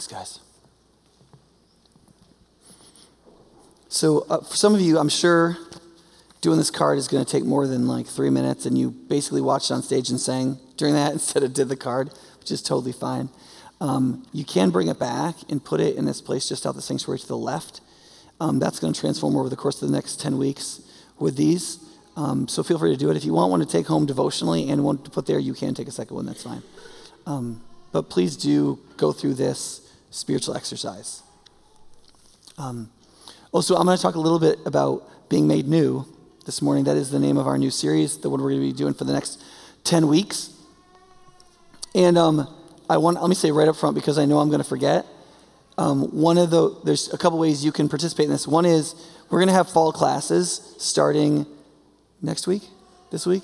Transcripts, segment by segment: Thanks, guys. So for some of you, I'm sure doing this card is going to take more than like 3 minutes, and you basically watched on stage and sang during that instead of did the card, which is totally fine. You can bring it back and put it in this place just out the sanctuary to the left. That's going to transform over the course of the next 10 weeks with these. So feel free to do it. If you want one to take home devotionally and one to put there, you can take a second one. That's fine. But please do go through this spiritual exercise. Also, I'm going to talk a little bit about being made new this morning. That is the name of our new series, the one we're going to be doing for the next 10 weeks. And let me say right up front, because I know I'm going to forget. There's a couple ways you can participate in this. One is we're going to have fall classes starting next week, this week,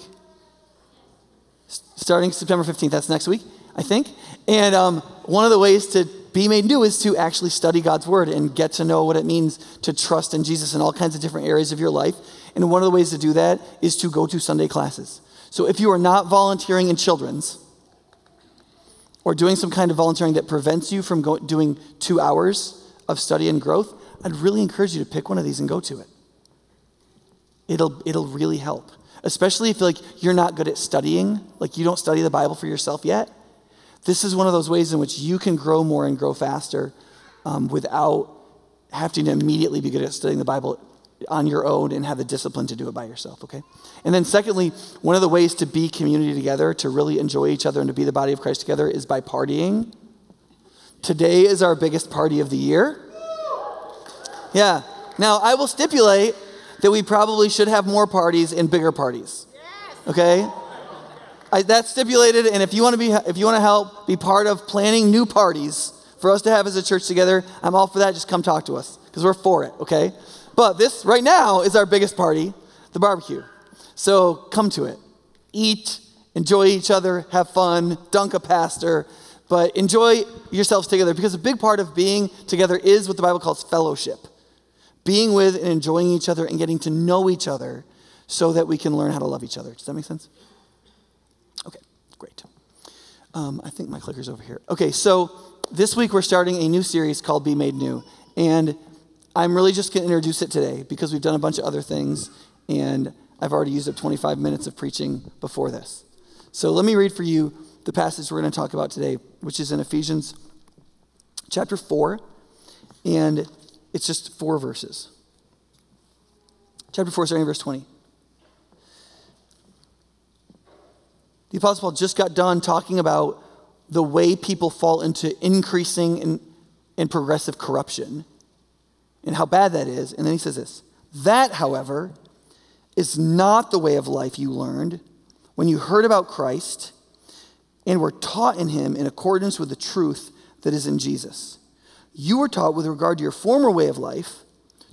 starting September 15th. That's next week, I think. And one of the ways to be made new is to actually study God's word and get to know what it means to trust in Jesus in all kinds of different areas of your life. And one of the ways to do that is to go to Sunday classes. So if you are not volunteering in children's, or doing some kind of volunteering that prevents you from doing 2 hours of study and growth, I'd really encourage you to pick one of these and go to it. It'll really help, especially if like you're not good at studying, like you don't study the Bible for yourself yet. This is one of those ways in which you can grow more and grow faster without having to immediately be good at studying the Bible on your own and have the discipline to do it by yourself, okay? And then secondly, one of the ways to be community together, to really enjoy each other and to be the body of Christ together is by partying. Today is our biggest party of the year. Yeah. Now, I will stipulate that we probably should have more parties and bigger parties, okay? That's stipulated, and if you want to help be part of planning new parties for us to have as a church together, I'm all for that. Just come talk to us because we're for it, okay? But this right now is our biggest party, the barbecue. So come to it. Eat, enjoy each other, have fun, dunk a pastor, but enjoy yourselves together because a big part of being together is what the Bible calls fellowship. Being with and enjoying each other and getting to know each other so that we can learn how to love each other. Does that make sense? Okay, great. I think my clicker's over here. Okay, so this week we're starting a new series called Be Made New. And I'm really just going to introduce it today because we've done a bunch of other things and I've already used up 25 minutes of preaching before this. So let me read for you the passage we're going to talk about today, which is in Ephesians chapter 4, and it's just 4 verses. Chapter 4, starting in verse 20. The Apostle Paul just got done talking about the way people fall into increasing and progressive corruption, and how bad that is. And then he says this, that, however, is not the way of life you learned when you heard about Christ and were taught in him in accordance with the truth that is in Jesus. You were taught with regard to your former way of life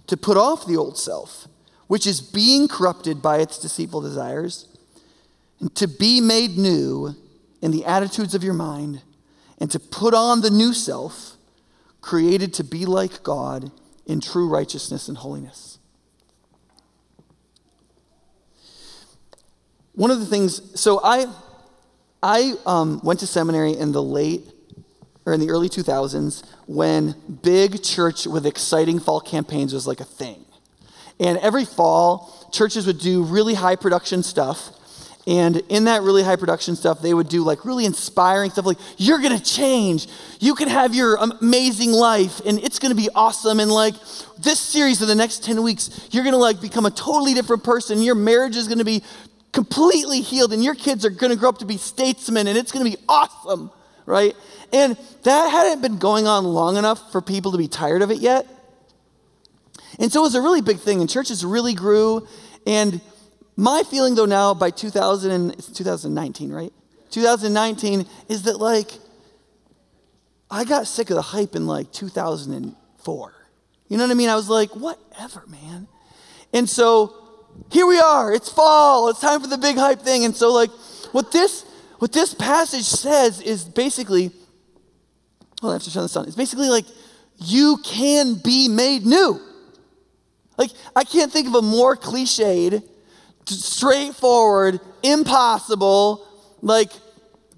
to put off the old self, which is being corrupted by its deceitful desires, and to be made new in the attitudes of your mind, and to put on the new self, created to be like God in true righteousness and holiness. One of the things, so I went to seminary in the early 2000s when big church with exciting fall campaigns was like a thing. And every fall, churches would do really high production stuff. And in that really high production stuff, they would do like really inspiring stuff like, you're going to change. You can have your amazing life and it's going to be awesome. And like this series in the next 10 weeks, you're going to like become a totally different person. Your marriage is going to be completely healed and your kids are going to grow up to be statesmen and it's going to be awesome, right? And that hadn't been going on long enough for people to be tired of it yet. And so it was a really big thing and churches really grew. And my feeling, though, now by 2019, right? 2019 is that, like, I got sick of the hype in, like, 2004. You know what I mean? I was like, whatever, man. And so here we are. It's fall. It's time for the big hype thing. And so, like, what this passage says is basically, well, I have to turn this on. It's basically, like, you can be made new. Like, I can't think of a more cliched, straightforward, impossible, like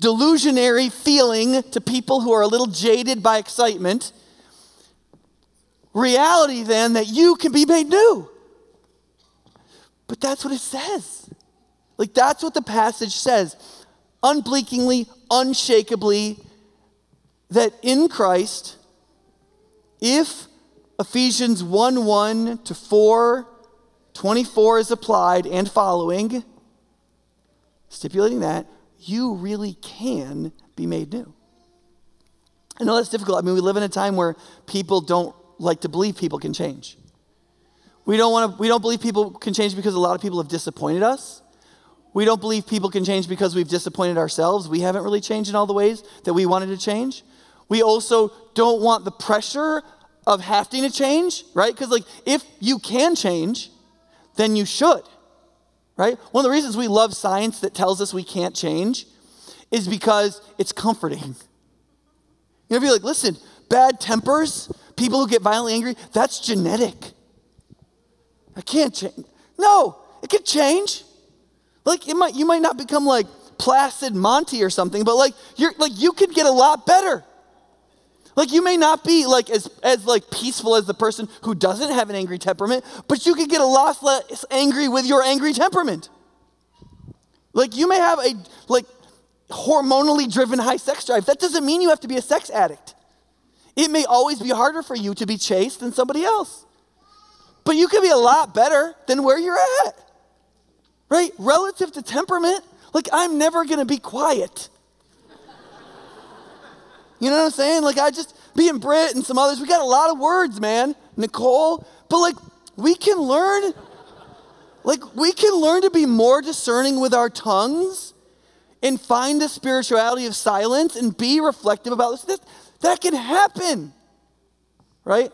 delusionary feeling to people who are a little jaded by excitement. Reality then that you can be made new. But that's what it says. Like that's what the passage says. Unblinkingly, unshakably, that in Christ, if Ephesians 1:1 to 4:24 is applied and following, stipulating that, you really can be made new. I know that's difficult. I mean, we live in a time where people don't like to believe people can change. We don't believe people can change because a lot of people have disappointed us. We don't believe people can change because we've disappointed ourselves. We haven't really changed in all the ways that we wanted to change. We also don't want the pressure of having to change, right? Because like if you can change, then you should, right? One of the reasons we love science that tells us we can't change is because it's comforting. You know, be like, listen, bad tempers, people who get violently angry, that's genetic. I can't change. No, it can change. Like you might not become like Placid Monty or something, but like you can get a lot better. Like you may not be like as like peaceful as the person who doesn't have an angry temperament, but you can get a lot less angry with your angry temperament. Like you may have a like hormonally driven high sex drive. That doesn't mean you have to be a sex addict. It may always be harder for you to be chaste than somebody else. But you can be a lot better than where you're at. Right? Relative to temperament, like I'm never going to be quiet. You know what I'm saying? Like I just, me and Britt and some others, we got a lot of words, man. Nicole. But like we can learn, to be more discerning with our tongues and find the spirituality of silence and be reflective about this. That can happen, right?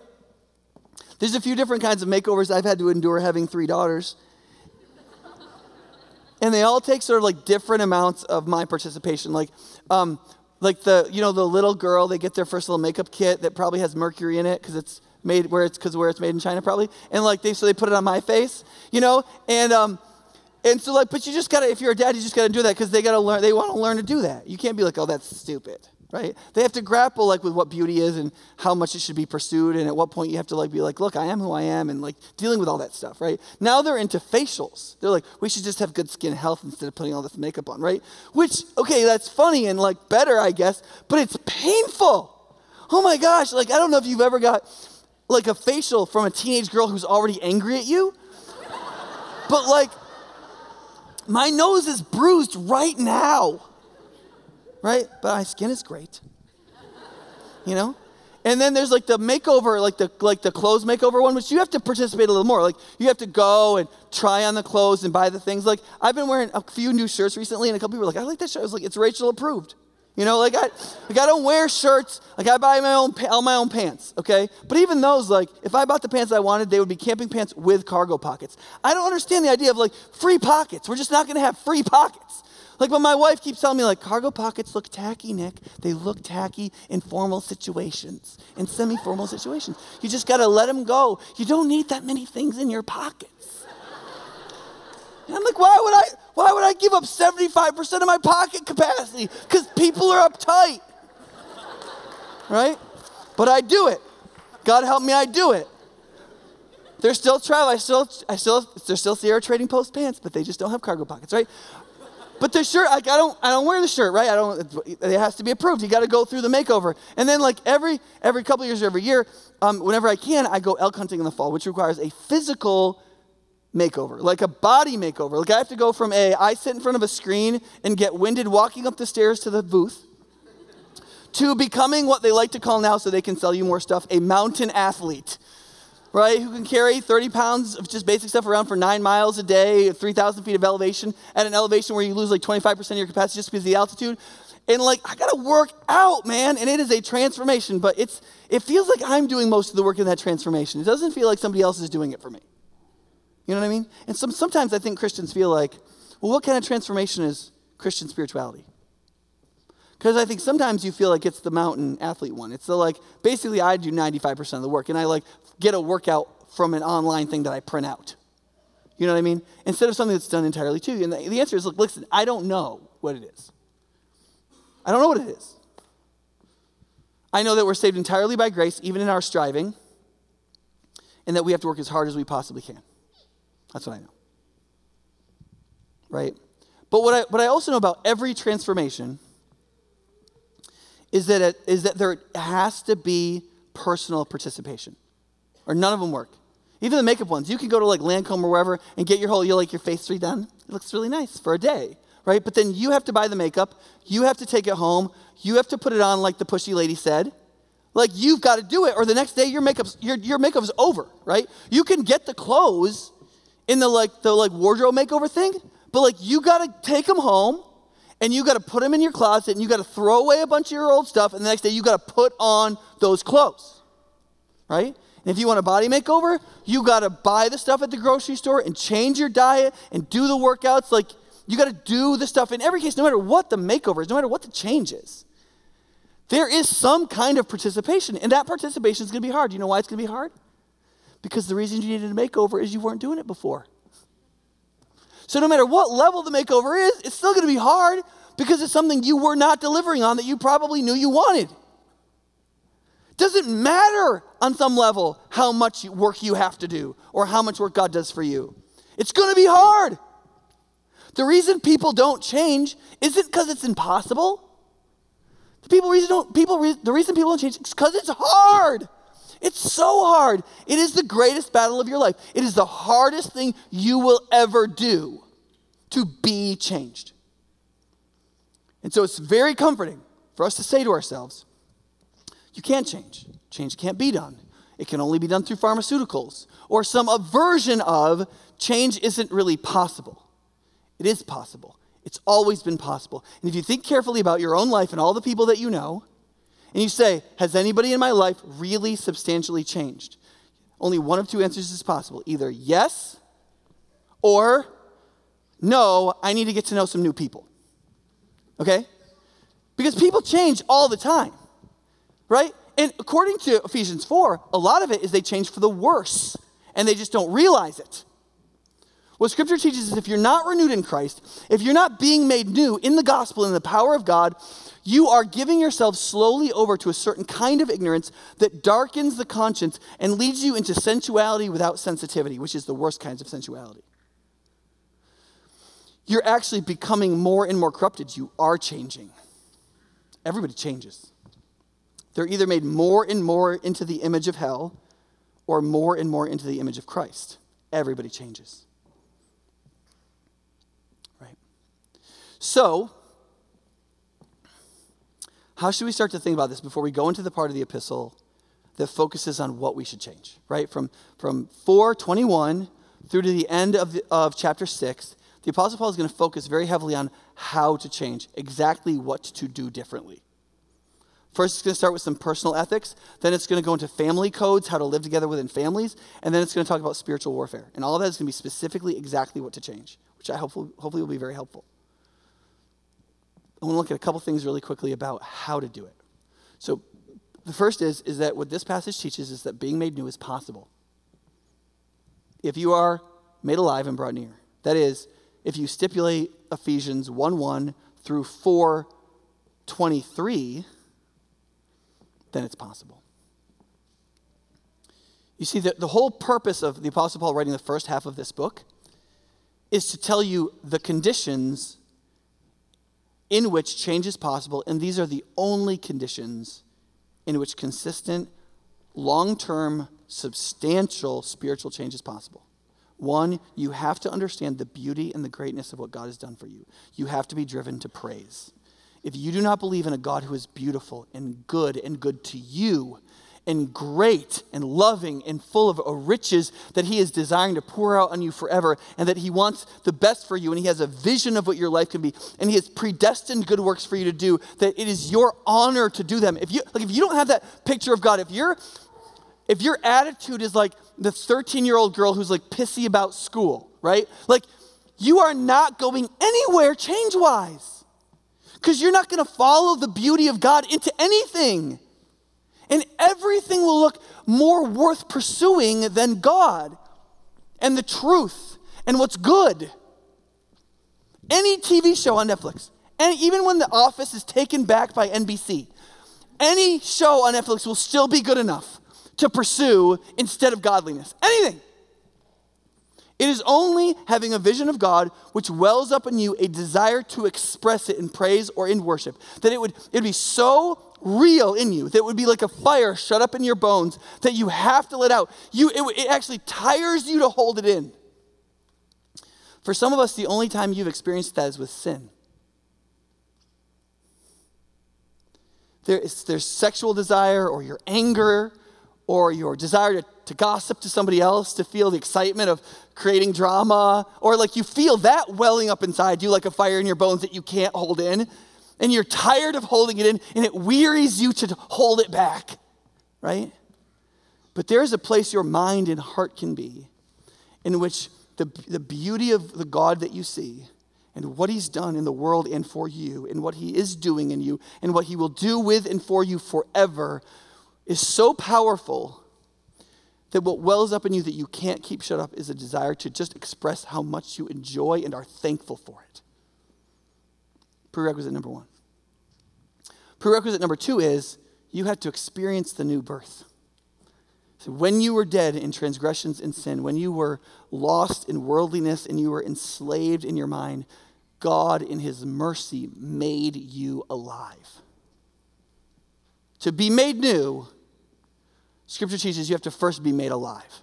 There's a few different kinds of makeovers I've had to endure having three daughters. And they all take sort of like different amounts of my participation. Like the little girl, they get their first little makeup kit that probably has mercury in it because it's made where it's made in China probably. And like they put it on my face, you know? And so like, but you just gotta, if you're a dad, you just gotta do that because they want to learn to do that. You can't be like, oh, that's stupid, right? They have to grapple like with what beauty is and how much it should be pursued. And at what point you have to like be like, look, I am who I am and like dealing with all that stuff, right? Now they're into facials. They're like, we should just have good skin health instead of putting all this makeup on, right? Which, okay, that's funny and like better, I guess, but it's painful. Oh my gosh. Like, I don't know if you've ever got like a facial from a teenage girl who's already angry at you, but like, my nose is bruised right now, right? But my skin is great, you know? And then there's like the makeover, like the clothes makeover one, which you have to participate a little more. Like you have to go and try on the clothes and buy the things. Like I've been wearing a few new shirts recently and a couple people were like, I like that shirt. I was like, it's Rachel approved. You know, like I don't wear shirts. Like I buy all my own pants, okay? But even those, like if I bought the pants I wanted, they would be camping pants with cargo pockets. I don't understand the idea of like free pockets. We're just not gonna have free pockets. Like but my wife keeps telling me like cargo pockets look tacky, Nick. They look tacky in formal situations, in semi-formal situations. You just gotta let them go. You don't need that many things in your pockets. And I'm like, why would I give up 75% of my pocket capacity? Because people are uptight, right? But I do it. God help me, I do it. They're still travel. They're still Sierra Trading Post pants, but they just don't have cargo pockets, right? But the shirt, like, I don't wear the shirt, right? It has to be approved. You got to go through the makeover. And then like every couple years or every year, whenever I can, I go elk hunting in the fall, which requires a physical makeover, like a body makeover. Like I have to go from I sit in front of a screen and get winded walking up the stairs to the booth to becoming what they like to call now so they can sell you more stuff, a mountain athlete, right? Who can carry 30 pounds of just basic stuff around for 9 miles a day, 3,000 feet of elevation at an elevation where you lose like 25% of your capacity just because of the altitude. And like, I gotta work out, man. And it is a transformation, but it feels like I'm doing most of the work in that transformation. It doesn't feel like somebody else is doing it for me. You know what I mean? And sometimes I think Christians feel like, well, what kind of transformation is Christian spirituality? Because I think sometimes you feel like it's the mountain athlete one. It's the like, basically I do 95% of the work and I like get a workout from an online thing that I print out. You know what I mean? Instead of something that's done entirely to you. And the answer is, look, listen, I don't know what it is. I don't know what it is. I know that we're saved entirely by grace, even in our striving, and that we have to work as hard as we possibly can. That's what I know. Right? But what I also know about every transformation is that there has to be personal participation, or none of them work. Even the makeup ones, you can go to like Lancome or wherever and get your face redone. It looks really nice for a day, right? But then you have to buy the makeup, you have to take it home, you have to put it on like the pushy lady said. Like you've got to do it, or the next day your makeup's over, right? You can get the clothes in the wardrobe makeover thing, but like you got to take them home and you got to put them in your closet and you got to throw away a bunch of your old stuff, and the next day you got to put on those clothes, right? And if you want a body makeover, you got to buy the stuff at the grocery store and change your diet and do the workouts. Like you got to do the stuff. In every case, no matter what the makeover is, no matter what the change is, there is some kind of participation, and that participation is going to be hard. You know why it's going to be hard? Because the reason you needed a makeover is you weren't doing it before. So no matter what level the makeover is, it's still going to be hard because it's something you were not delivering on that you probably knew you wanted. Doesn't matter on some level how much work you have to do or how much work God does for you. It's going to be hard. The reason people don't change isn't because it's impossible. The reason people don't change is because it's hard. It's so hard. It is the greatest battle of your life. It is the hardest thing you will ever do, to be changed. And so it's very comforting for us to say to ourselves, you can't change. Change can't be done. It can only be done through pharmaceuticals or some aversion of change isn't really possible. It is possible. It's always been possible. And if you think carefully about your own life and all the people that you know, and you say, has anybody in my life really substantially changed? Only one of two answers is possible. Either yes or no, I need to get to know some new people. Okay? Because people change all the time, right? And according to Ephesians 4, a lot of it is they change for the worse, and they just don't realize it. What Scripture teaches is if you're not renewed in Christ, if you're not being made new in the gospel and the power of God, you are giving yourself slowly over to a certain kind of ignorance that darkens the conscience and leads you into sensuality without sensitivity, which is the worst kinds of sensuality. You're actually becoming more and more corrupted. You are changing. Everybody changes. They're either made more and more into the image of hell or more and more into the image of Christ. Everybody changes. So, how should we start to think about this before we go into the part of the epistle that focuses on what we should change, right? From 4:21 through to the end of chapter 6, the Apostle Paul is going to focus very heavily on how to change, exactly what to do differently. First, it's going to start with some personal ethics. Then it's going to go into family codes, how to live together within families. And then it's going to talk about spiritual warfare. And all of that is going to be specifically exactly what to change, which I hopefully will be very helpful. I want to look at a couple things really quickly about how to do it. So the first is that what this passage teaches is that being made new is possible. If you are made alive and brought near. That is, if you stipulate Ephesians 1:1 through 4:23, then it's possible. You see, the whole purpose of the Apostle Paul writing the first half of this book is to tell you the conditions in which change is possible, and these are the only conditions in which consistent, long-term, substantial spiritual change is possible. One, you have to understand the beauty and the greatness of what God has done for you. You have to be driven to praise. If you do not believe in a God who is beautiful and good to you, and great and loving and full of riches that he is desiring to pour out on you forever, and that he wants the best for you, and he has a vision of what your life can be, and he has predestined good works for you to do, that it is your honor to do them. If you don't have that picture of God, if your attitude is like the 13-year-old girl who's like pissy about school, right? Like you are not going anywhere change-wise, because you're not going to follow the beauty of God into anything. And everything will look more worth pursuing than God and the truth and what's good. Any TV show on Netflix, And even when The Office is taken back by NBC, any show on Netflix will still be good enough to pursue instead of godliness. Anything. It is only having a vision of God which wells up in you a desire to express it in praise or in worship, that it would be so real in you, that it would be like a fire shut up in your bones that you have to let out. It actually tires you to hold it in. For some of us, the only time you've experienced that is with sin. There's sexual desire or your anger or your desire to gossip to somebody else, to feel the excitement of creating drama, or like you feel that welling up inside you like a fire in your bones that you can't hold in, and you're tired of holding it in, and it wearies you to hold it back, right? But there is a place your mind and heart can be in which the beauty of the God that you see and what he's done in the world and for you and what he is doing in you and what he will do with and for you forever is so powerful that what wells up in you that you can't keep shut up is a desire to just express how much you enjoy and are thankful for it. Prerequisite number one. Prerequisite number two is you have to experience the new birth. So when you were dead in transgressions and sin, when you were lost in worldliness and you were enslaved in your mind, God in his mercy made you alive. To be made new, Scripture teaches you have to first be made alive.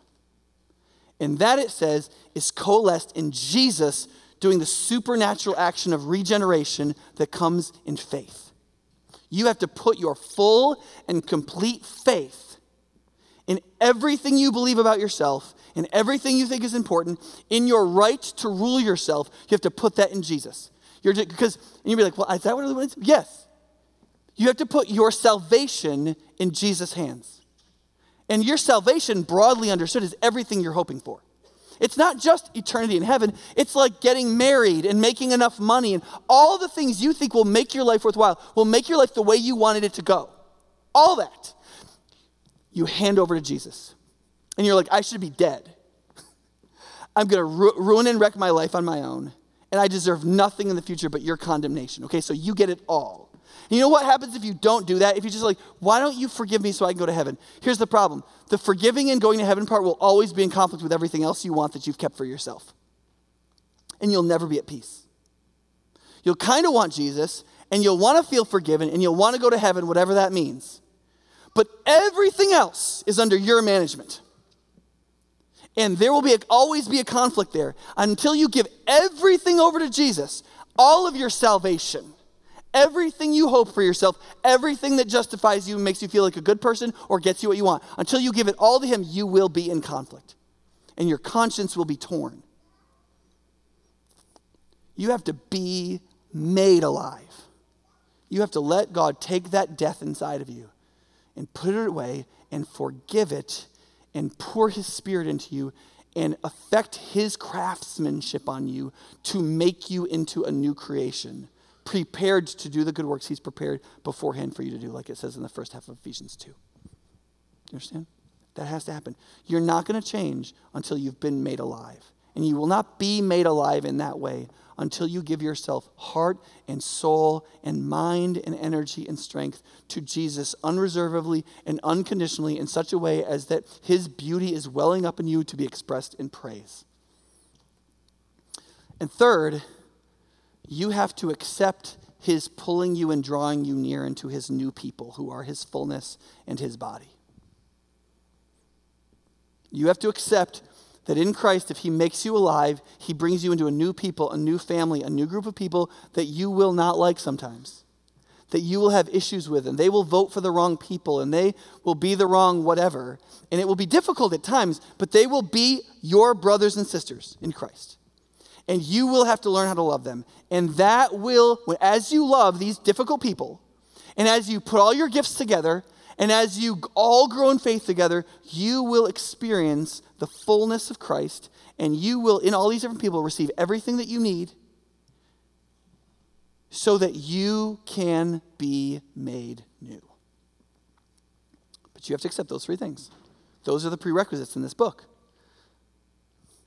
And that, it says, is coalesced in Jesus doing the supernatural action of regeneration that comes in faith. You have to put your full and complete faith in everything you believe about yourself, in everything you think is important, in your right to rule yourself. You have to put that in Jesus. You'll be like, well, is that what it is? Yes. You have to put your salvation in Jesus' hands. And your salvation, broadly understood, is everything you're hoping for. It's not just eternity in heaven. It's like getting married and making enough money and all the things you think will make your life worthwhile, will make your life the way you wanted it to go. All that. You hand over to Jesus. And you're like, I should be dead. I'm going to ruin and wreck my life on my own. And I deserve nothing in the future but your condemnation. Okay, so you get it all. And you know what happens if you don't do that? If you're just like, why don't you forgive me so I can go to heaven? Here's the problem. The forgiving and going to heaven part will always be in conflict with everything else you want that you've kept for yourself. And you'll never be at peace. You'll kind of want Jesus, and you'll want to feel forgiven, and you'll want to go to heaven, whatever that means. But everything else is under your management. And there will always be a conflict there until you give everything over to Jesus, all of your salvation, everything you hope for yourself, everything that justifies you and makes you feel like a good person or gets you what you want. Until you give it all to him, you will be in conflict. And your conscience will be torn. You have to be made alive. You have to let God take that death inside of you and put it away, and forgive it, and pour his spirit into you, and affect his craftsmanship on you to make you into a new creation, prepared to do the good works he's prepared beforehand for you to do, like it says in the first half of Ephesians 2. You understand? That has to happen. You're not going to change until you've been made alive. And you will not be made alive in that way until you give yourself heart and soul and mind and energy and strength to Jesus unreservedly and unconditionally in such a way as that his beauty is welling up in you to be expressed in praise. And third, you have to accept his pulling you and drawing you near into his new people who are his fullness and his body. You have to accept that in Christ, if he makes you alive, he brings you into a new people, a new family, a new group of people that you will not like sometimes, that you will have issues with, and they will vote for the wrong people, and they will be the wrong whatever, and it will be difficult at times, but they will be your brothers and sisters in Christ, and you will have to learn how to love them, and that will, as you love these difficult people, and as you put all your gifts together, and as you all grow in faith together, you will experience the fullness of Christ, and you will, in all these different people, receive everything that you need so that you can be made new. But you have to accept those three things. Those are the prerequisites in this book.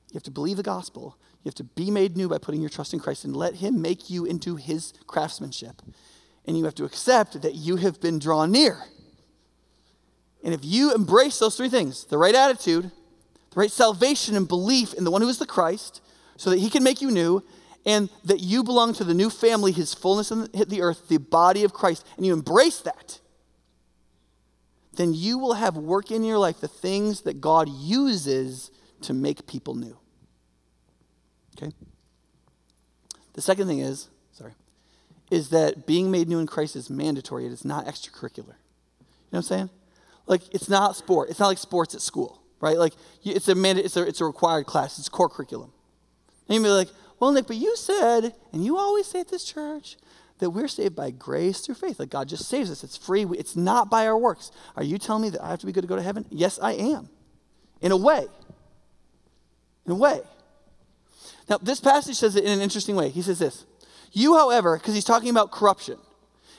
You have to believe the gospel. You have to be made new by putting your trust in Christ and let him make you into his craftsmanship. And you have to accept that you have been drawn near. And if you embrace those three things, the right attitude, the right salvation and belief in the one who is the Christ, so that he can make you new, and that you belong to the new family, his fullness in the earth, the body of Christ, and you embrace that, then you will have work in your life, the things that God uses to make people new. Okay? The second thing is that being made new in Christ is mandatory. It is not extracurricular. You know what I'm saying? Like, it's not sport. It's not like sports at school, right? Like, it's a required class. It's core curriculum. And you'd be like, well, Nick, but you said, and you always say at this church, that we're saved by grace through faith. Like, God just saves us. It's free. It's not by our works. Are you telling me that I have to be good to go to heaven? Yes, I am. In a way. Now, this passage says it in an interesting way. He says this. You, however, because he's talking about corruption.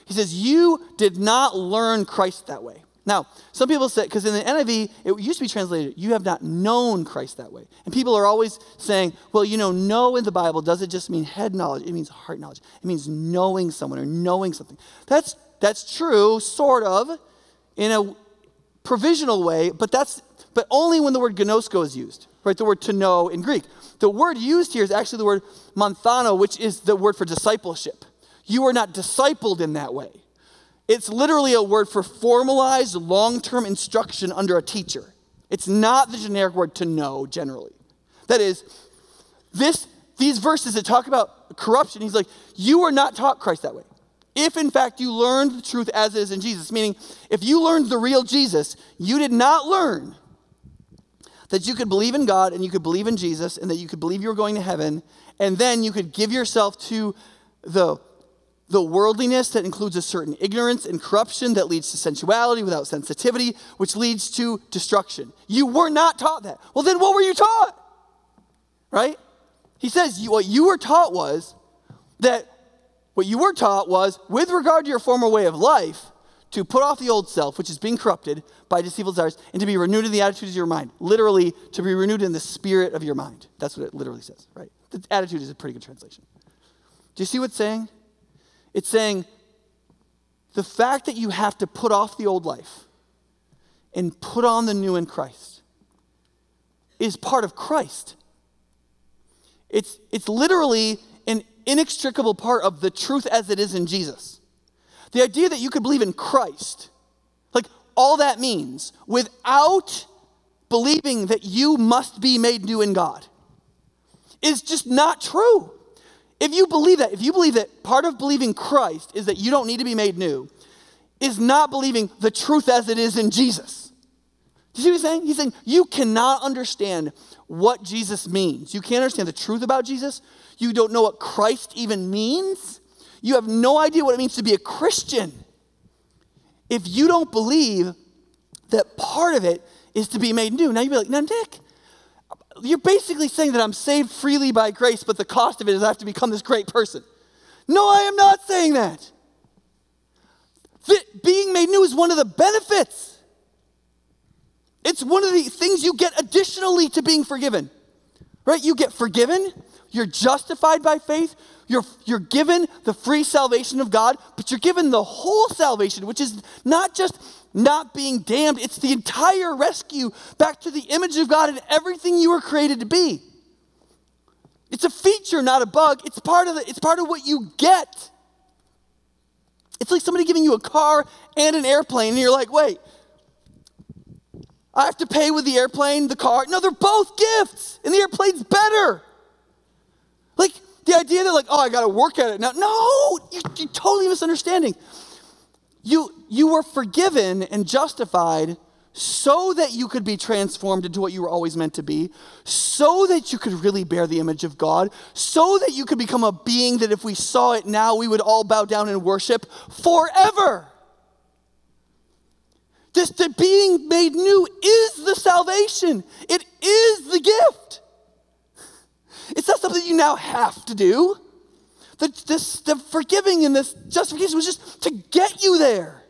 He says, you did not learn Christ that way. Now, some people say, because in the NIV, it used to be translated, you have not known Christ that way. And people are always saying, well, know in the Bible doesn't just mean head knowledge. It means heart knowledge. It means knowing someone or knowing something. That's true, sort of, in a provisional way, but only when the word gnosko is used, right? The word to know in Greek. The word used here is actually the word monthano, which is the word for discipleship. You are not discipled in that way. It's literally a word for formalized long-term instruction under a teacher. It's not the generic word to know generally. That is, these verses that talk about corruption, he's like, you were not taught Christ that way. If, in fact, you learned the truth as it is in Jesus, meaning if you learned the real Jesus, you did not learn that you could believe in God and you could believe in Jesus and that you could believe you were going to heaven and then you could give yourself to the worldliness that includes a certain ignorance and corruption that leads to sensuality without sensitivity, which leads to destruction. You were not taught that. Well, then what were you taught? Right? He says what you were taught was that what you were taught was, with regard to your former way of life, to put off the old self, which is being corrupted by deceitful desires, and to be renewed in the attitudes of your mind. Literally, to be renewed in the spirit of your mind. That's what it literally says, right? The attitude is a pretty good translation. Do you see what it's saying? It's saying the fact that you have to put off the old life and put on the new in Christ is part of Christ. It's literally an inextricable part of the truth as it is in Jesus. The idea that you could believe in Christ, like all that means, without believing that you must be made new in God, is just not true. If you believe that part of believing Christ is that you don't need to be made new, is not believing the truth as it is in Jesus. Do you see what he's saying? He's saying you cannot understand what Jesus means. You can't understand the truth about Jesus. You don't know what Christ even means. You have no idea what it means to be a Christian if you don't believe that part of it is to be made new. Now you'd be like, now Nick, you're basically saying that I'm saved freely by grace, but the cost of it is I have to become this great person. No, I am not saying that. Being made new is one of the benefits. It's one of the things you get additionally to being forgiven. Right? You get forgiven. You're justified by faith. You're given the free salvation of God, but you're given the whole salvation, which is not just not being damned. It's the entire rescue back to the image of God and everything you were created to be. It's a feature, not a bug. It's part of what you get. It's like somebody giving you a car and an airplane, and you're like, wait, I have to pay with the airplane, the car. No, they're both gifts, and the airplane's better. Like, the idea that, like, oh, I got to work at it now. No, you're totally misunderstanding. You were forgiven and justified so that you could be transformed into what you were always meant to be, so that you could really bear the image of God, so that you could become a being that if we saw it now, we would all bow down and worship forever. Just the being made new is the salvation. It is the gift. It's not something you now have to do. The forgiving and this justification was just to get you there.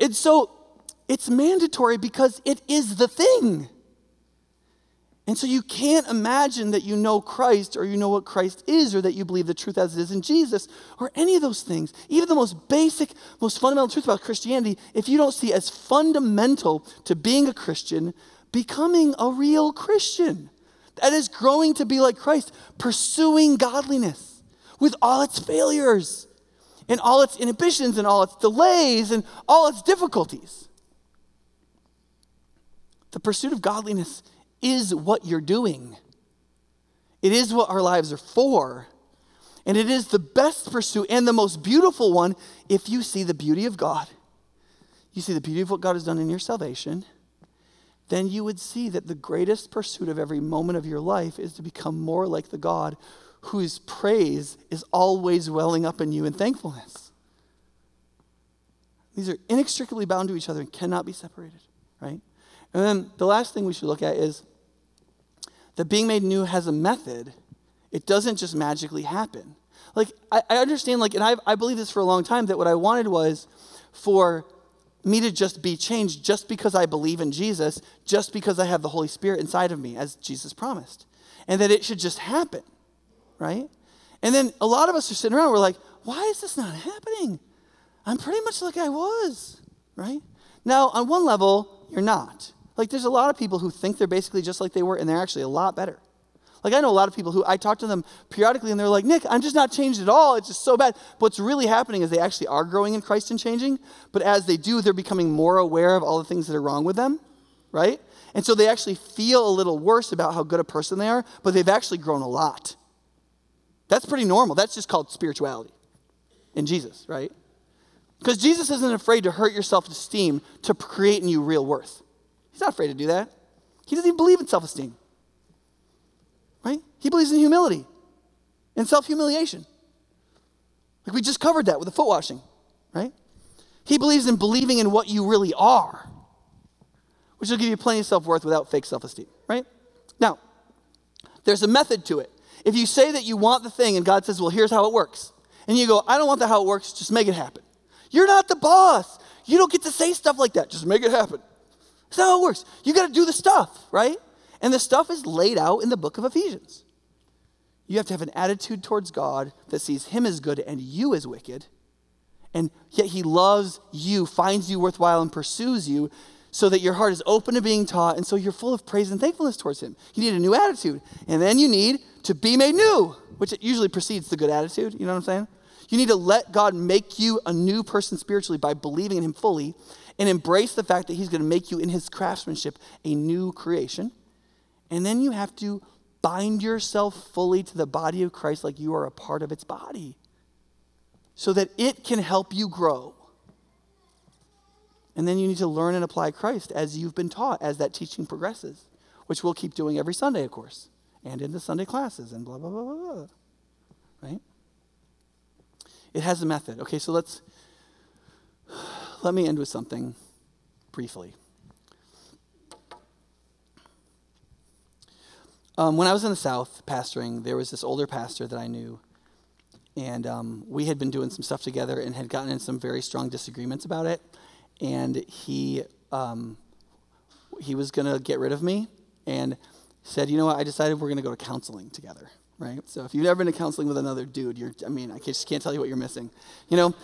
And so it's mandatory because it is the thing. And so you can't imagine that you know Christ or you know what Christ is or that you believe the truth as it is in Jesus or any of those things. Even the most basic, most fundamental truth about Christianity, if you don't see as fundamental to being a Christian, becoming a real Christian. That is growing to be like Christ, pursuing godliness with all its failures and all its inhibitions and all its delays and all its difficulties. The pursuit of godliness is what you're doing. It is what our lives are for. And it is the best pursuit and the most beautiful one if you see the beauty of God. You see the beauty of what God has done in your salvation, then you would see that the greatest pursuit of every moment of your life is to become more like the God whose praise is always welling up in you in thankfulness. These are inextricably bound to each other and cannot be separated, right? And then the last thing we should look at is that being made new has a method. It doesn't just magically happen. Like, I understand, like, and I believe this for a long time, that what I wanted was for me to just be changed just because I believe in Jesus, just because I have the Holy Spirit inside of me, as Jesus promised. And that it should just happen, right? And then a lot of us are sitting around, we're like, why is this not happening? I'm pretty much like I was, right? Now, on one level, you're not. Like, there's a lot of people who think they're basically just like they were, and they're actually a lot better. Like, I know a lot of people who I talk to them periodically, and they're like, Nick, I'm just not changed at all. It's just so bad. But what's really happening is they actually are growing in Christ and changing. But as they do, they're becoming more aware of all the things that are wrong with them, right? And so they actually feel a little worse about how good a person they are, but they've actually grown a lot. That's pretty normal. That's just called spirituality in Jesus, right? Because Jesus isn't afraid to hurt your self-esteem to create in you real worth. He's not afraid to do that. He doesn't even believe in self-esteem, right? He believes in humility and self-humiliation. Like, we just covered that with the foot washing, right? He believes in believing in what you really are, which will give you plenty of self-worth without fake self-esteem, right? Now, there's a method to it. If you say that you want the thing and God says, well, here's how it works, and you go, I don't want that how it works, just make it happen. You're not the boss. You don't get to say stuff like that. Just make it happen. That's not how it works. You got to do the stuff, right? And the stuff is laid out in the book of Ephesians. You have to have an attitude towards God that sees him as good and you as wicked, and yet he loves you, finds you worthwhile, and pursues you so that your heart is open to being taught, and so you're full of praise and thankfulness towards him. You need a new attitude, and then you need to be made new, which it usually precedes the good attitude. You know what I'm saying? You need to let God make you a new person spiritually by believing in him fully and embrace the fact that he's going to make you in his craftsmanship a new creation. And then you have to bind yourself fully to the body of Christ like you are a part of its body so that it can help you grow. And then you need to learn and apply Christ as you've been taught as that teaching progresses, which we'll keep doing every Sunday, of course, and in the Sunday classes and blah, blah, blah, blah, blah, right? It has a method. Okay, so let me end with something briefly. When I was in the South pastoring, there was this older pastor that I knew, and we had been doing some stuff together and had gotten in some very strong disagreements about it, and he was going to get rid of me and said, you know what, I decided we're going to go to counseling together, right? So if you've never been to counseling with another dude, I just can't tell you what you're missing, you know?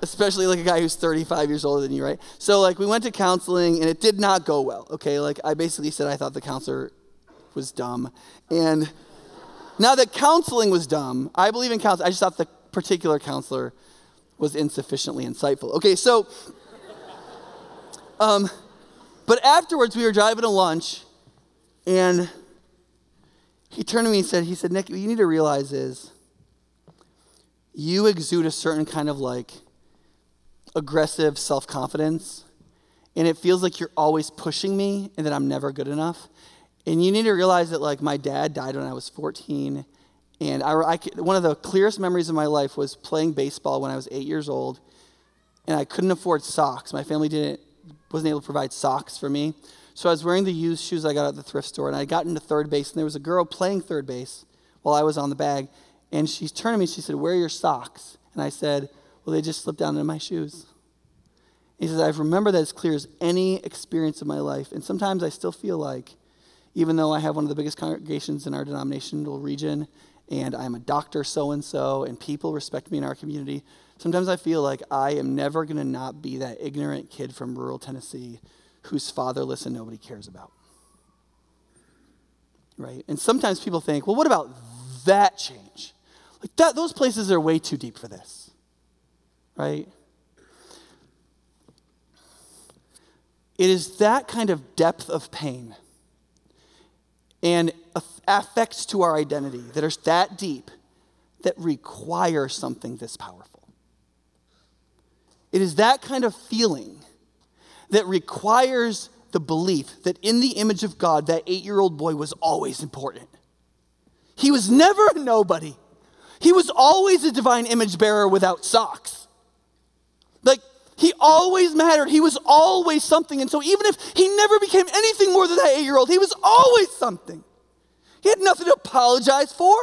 Especially like a guy who's 35 years older than you, right? So like we went to counseling and it did not go well, okay? Like I basically said I thought the counselor was dumb. And now that counseling was dumb, I believe in counseling. I just thought the particular counselor was insufficiently insightful. Okay, so, but afterwards we were driving to lunch and he turned to me and he said, Nick, what you need to realize is you exude a certain kind of like aggressive self-confidence, and it feels like you're always pushing me and that I'm never good enough. And you need to realize that like my dad died when I was 14, and one of the clearest memories of my life was playing baseball when I was 8 years old, and I couldn't afford socks. My family wasn't able to provide socks for me. So I was wearing the used shoes I got at the thrift store, and I got into third base, and there was a girl playing third base while I was on the bag, and she turned to me, she said, where are your socks? And I said, well, they just slipped down into my shoes. He says, I remember that as clear as any experience of my life, and sometimes I still feel like even though I have one of the biggest congregations in our denominational region, and I'm a doctor so-and-so, and people respect me in our community, sometimes I feel like I am never going to not be that ignorant kid from rural Tennessee who's fatherless and nobody cares about. Right? And sometimes people think, well, what about that change? Like that, those places are way too deep for this. Right? It is that kind of depth of pain and affects to our identity that are that deep that require something this powerful. It is that kind of feeling that requires the belief that in the image of God, that 8-year-old boy was always important. He was never a nobody. He was always a divine image bearer without socks. Like, he always mattered. He was always something. And so even if he never became anything more than that 8-year-old, he was always something. He had nothing to apologize for.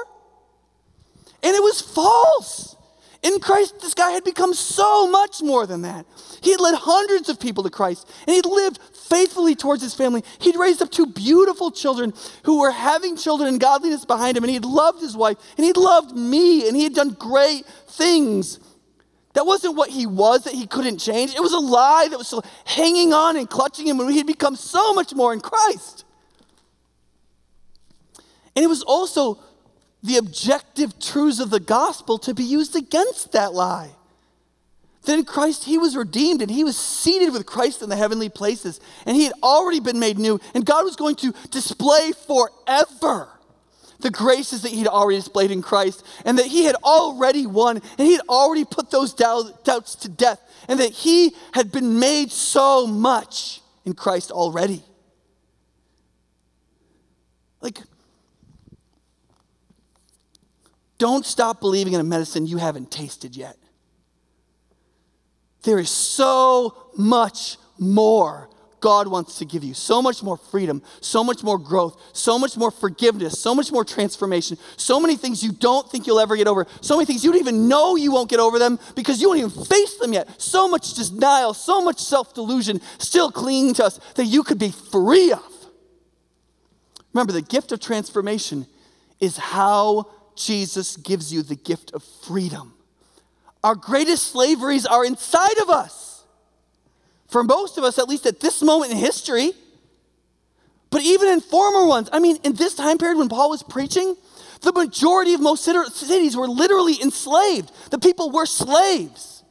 And it was false. In Christ, this guy had become so much more than that. He had led hundreds of people to Christ, and he'd lived faithfully towards his family. He'd raised up 2 beautiful children who were having children and godliness behind him, and he'd loved his wife, and he'd loved me, and he had done great things. That wasn't what he was, that he couldn't change. It was a lie that was still hanging on and clutching him when he had become so much more in Christ. And it was also the objective truths of the gospel to be used against that lie. That in Christ he was redeemed and he was seated with Christ in the heavenly places and he had already been made new and God was going to display forever the graces that he'd already displayed in Christ and that he had already won and he had already put those doubts to death and that he had been made so much in Christ already. Like, don't stop believing in a medicine you haven't tasted yet. There is so much more God wants to give you. So much more freedom, so much more growth, so much more forgiveness, so much more transformation, so many things you don't think you'll ever get over, so many things you don't even know you won't get over them because you don't even face them yet. So much denial, so much self-delusion still clinging to us that you could be free of. Remember, the gift of transformation is how Jesus gives you the gift of freedom. Our greatest slaveries are inside of us. For most of us, at least at this moment in history, but even in former ones, I mean, in this time period when Paul was preaching, the majority of most cities were literally enslaved. The people were slaves.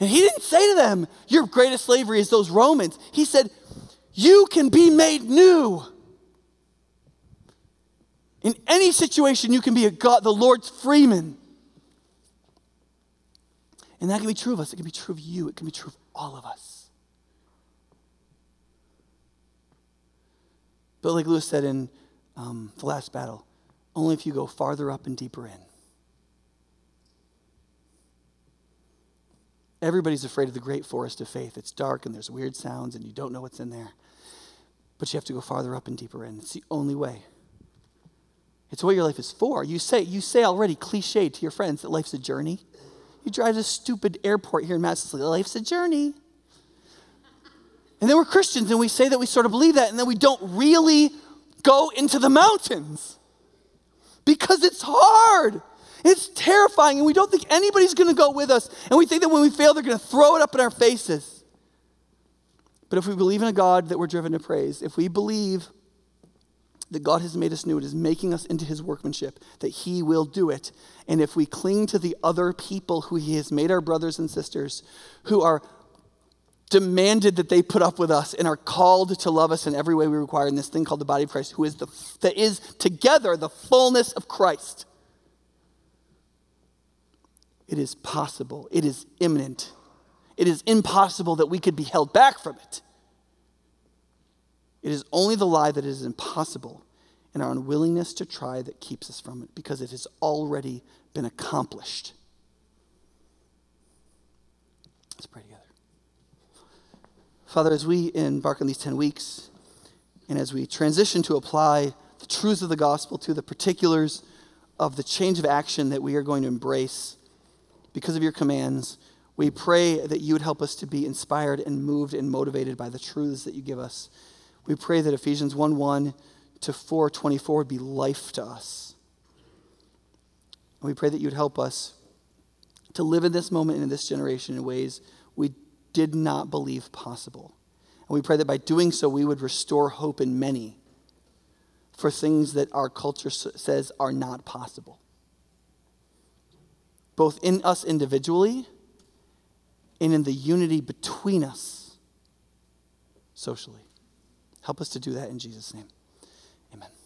And he didn't say to them, your greatest slavery is those Romans. He said, you can be made new. In any situation, you can be the Lord's freeman. And that can be true of us. It can be true of you. It can be true of all of us. But like Lewis said in The Last Battle, only if you go farther up and deeper in. Everybody's afraid of the great forest of faith. It's dark and there's weird sounds and you don't know what's in there. But you have to go farther up and deeper in. It's the only way. It's what your life is for. You say already cliche to your friends that life's a journey. You drive to a stupid airport here in Massachusetts, life's a journey. And then we're Christians and we say that we sort of believe that and then we don't really go into the mountains because it's hard. It's terrifying and we don't think anybody's going to go with us and we think that when we fail, they're going to throw it up in our faces. But if we believe in a God that we're driven to praise, if we believe that God has made us new, it is making us into his workmanship, that he will do it. And if we cling to the other people who he has made our brothers and sisters, who are demanded that they put up with us and are called to love us in every way we require in this thing called the body of Christ, who is that is together the fullness of Christ. It is possible. It is imminent. It is impossible that we could be held back from it. It is only the lie that is impossible and our unwillingness to try that keeps us from it because it has already been accomplished. Let's pray together. Father, as we embark on these 10 weeks and as we transition to apply the truths of the gospel to the particulars of the change of action that we are going to embrace because of your commands, we pray that you would help us to be inspired and moved and motivated by the truths that you give us. We pray that Ephesians 1:1 to 4:24 would be life to us. And we pray that you'd help us to live in this moment and in this generation in ways we did not believe possible. And we pray that by doing so, we would restore hope in many for things that our culture says are not possible, both in us individually and in the unity between us socially. Help us to do that in Jesus' name. Amen.